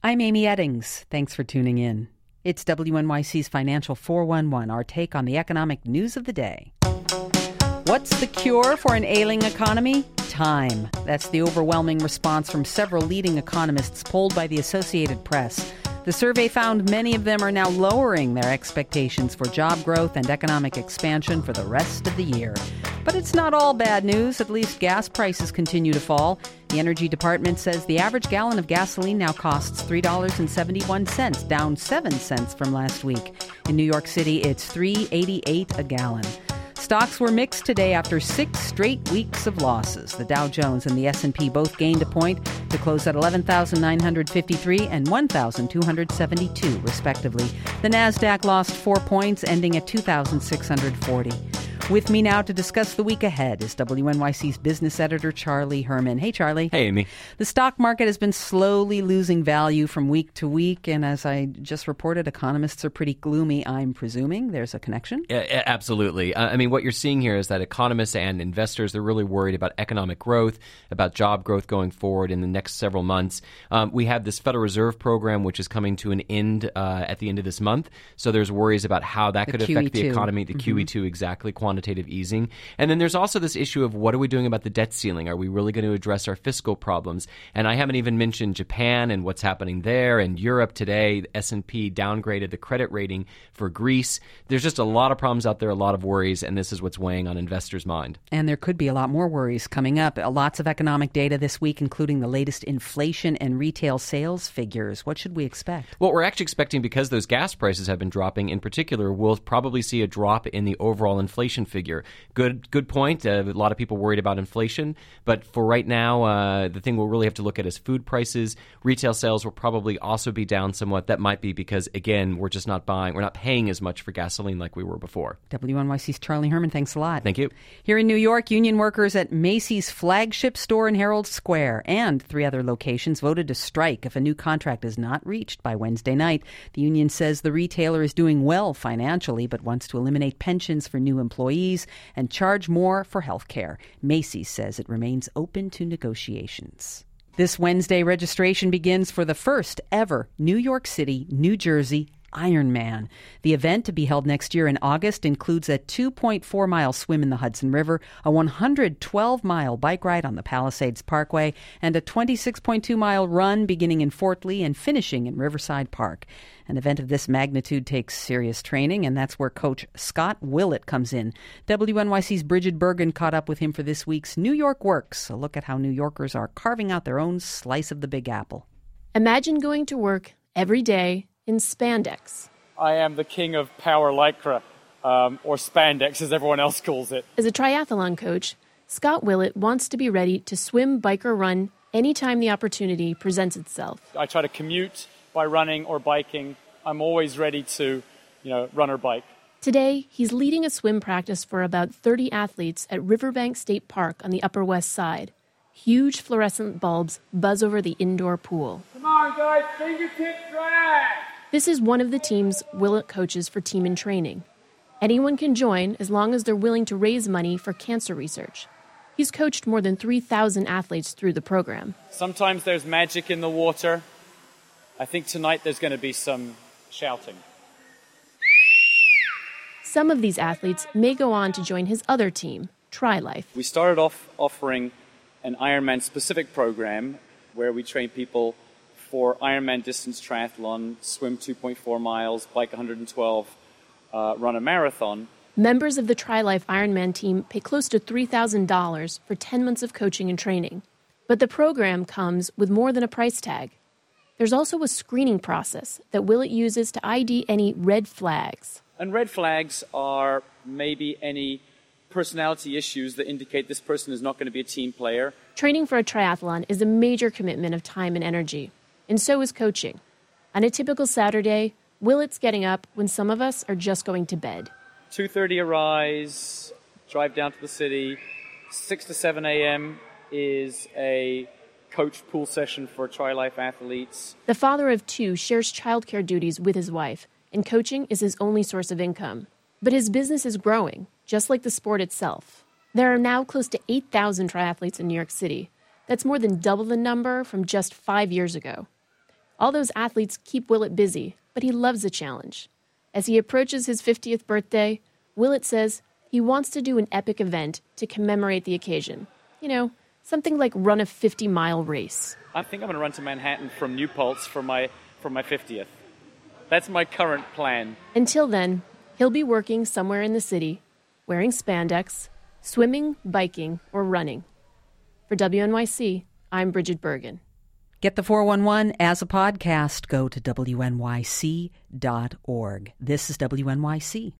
I'm Amy Eddings. Thanks for tuning in. It's WNYC's Financial 411, our take on the economic news of the day. What's the cure for an ailing economy? Time. That's the overwhelming response from several leading economists polled by the Associated Press. The survey found many of them are now lowering their expectations for job growth and economic expansion for the rest of the year. But it's not all bad news. At least gas prices continue to fall. The Energy Department says the average gallon of gasoline now costs $3.71, down 7 cents from last week. In New York City, it's $3.88 a gallon. Stocks were mixed today after 6 straight weeks of losses. The Dow Jones and the S&P both gained a point to close at 11,953 and 1,272, respectively. The NASDAQ lost 4 points, ending at 2,640. With me now to discuss the week ahead is WNYC's business editor, Charlie Herman. Hey, Charlie. Hey, Amy. The stock market has been slowly losing value from week to week, and as I just reported, economists are pretty gloomy, I'm presuming. There's a connection? Yeah, absolutely. I mean, what you're seeing here is that economists and investors, they're really worried about economic growth, about job growth going forward in the next several months. We have this Federal Reserve program, which is coming to an end at the end of this month, so there's worries about how that could affect the economy. The QE2, exactly, quantitative easing. And then there's also this issue of what are we doing about the debt ceiling? Are we really going to address our fiscal problems? And I haven't even mentioned Japan and what's happening there. And Europe today, the S&P downgraded the credit rating for Greece. There's just a lot of problems out there, a lot of worries, and this is what's weighing on investors' mind. And there could be a lot more worries coming up. Lots of economic data this week, including the latest inflation and retail sales figures. What should we expect? Well, we're actually expecting, because those gas prices have been dropping in particular, we'll probably see a drop in the overall inflation figure. Good point. A lot of people worried about inflation, but for right now, the thing we'll really have to look at is food prices. Retail sales will probably also be down somewhat. That might be because, again, we're just not buying, we're not paying as much for gasoline like we were before. WNYC's Charlie Herman, thanks a lot. Thank you. Here in New York, union workers at Macy's flagship store in Herald Square and 3 other locations voted to strike if a new contract is not reached by Wednesday night. The union says the retailer is doing well financially, but wants to eliminate pensions for new employees and charge more for health care. Macy's says it remains open to negotiations. This Wednesday, registration begins for the first ever New York City, New Jersey Ironman. The event, to be held next year in August, includes a 2.4-mile swim in the Hudson River, a 112-mile bike ride on the Palisades Parkway, and a 26.2-mile run beginning in Fort Lee and finishing in Riverside Park. An event of this magnitude takes serious training, and that's where coach Scott Willett comes in. WNYC's Bridget Bergen caught up with him for this week's New York Works, a look at how New Yorkers are carving out their own slice of the Big Apple. Imagine going to work every day in spandex. I am the king of power lycra, or spandex as everyone else calls it. As a triathlon coach, Scott Willett wants to be ready to swim, bike, or run anytime the opportunity presents itself. I try to commute by running or biking. I'm always ready to, run or bike. Today, he's leading a swim practice for about 30 athletes at Riverbank State Park on the Upper West Side. Huge fluorescent bulbs buzz over the indoor pool. Come on, guys, fingertip drag! This is one of the teams Willett coaches for Team in Training. Anyone can join as long as they're willing to raise money for cancer research. He's coached more than 3,000 athletes through the program. Sometimes there's magic in the water. I think tonight there's going to be some shouting. Some of these athletes may go on to join his other team, Tri-Life. We started off offering an Ironman-specific program where we train people for Ironman distance triathlon, swim 2.4 miles, bike 112, run a marathon. Members of the Tri-Life Ironman team pay close to $3,000 for 10 months of coaching and training. But the program comes with more than a price tag. There's also a screening process that Willett uses to ID any red flags. And red flags are maybe any personality issues that indicate this person is not going to be a team player. Training for a triathlon is a major commitment of time and energy. And so is coaching. On a typical Saturday, Willett's getting up when some of us are just going to bed. 2:30 arise, drive down to the city. 6 to 7 a.m. is a coach pool session for Tri-Life athletes. The father of 2 shares childcare duties with his wife, and coaching is his only source of income. But his business is growing, just like the sport itself. There are now close to 8,000 triathletes in New York City. That's more than double the number from just 5 years ago. All those athletes keep Willett busy, but he loves a challenge. As he approaches his 50th birthday, Willett says he wants to do an epic event to commemorate the occasion. You know, something like run a 50-mile race. I think I'm going to run to Manhattan from New Paltz for my 50th. That's my current plan. Until then, he'll be working somewhere in the city, wearing spandex, swimming, biking, or running. For WNYC, I'm Bridget Bergen. Get the 411 as a podcast. Go to WNYC.org. This is WNYC.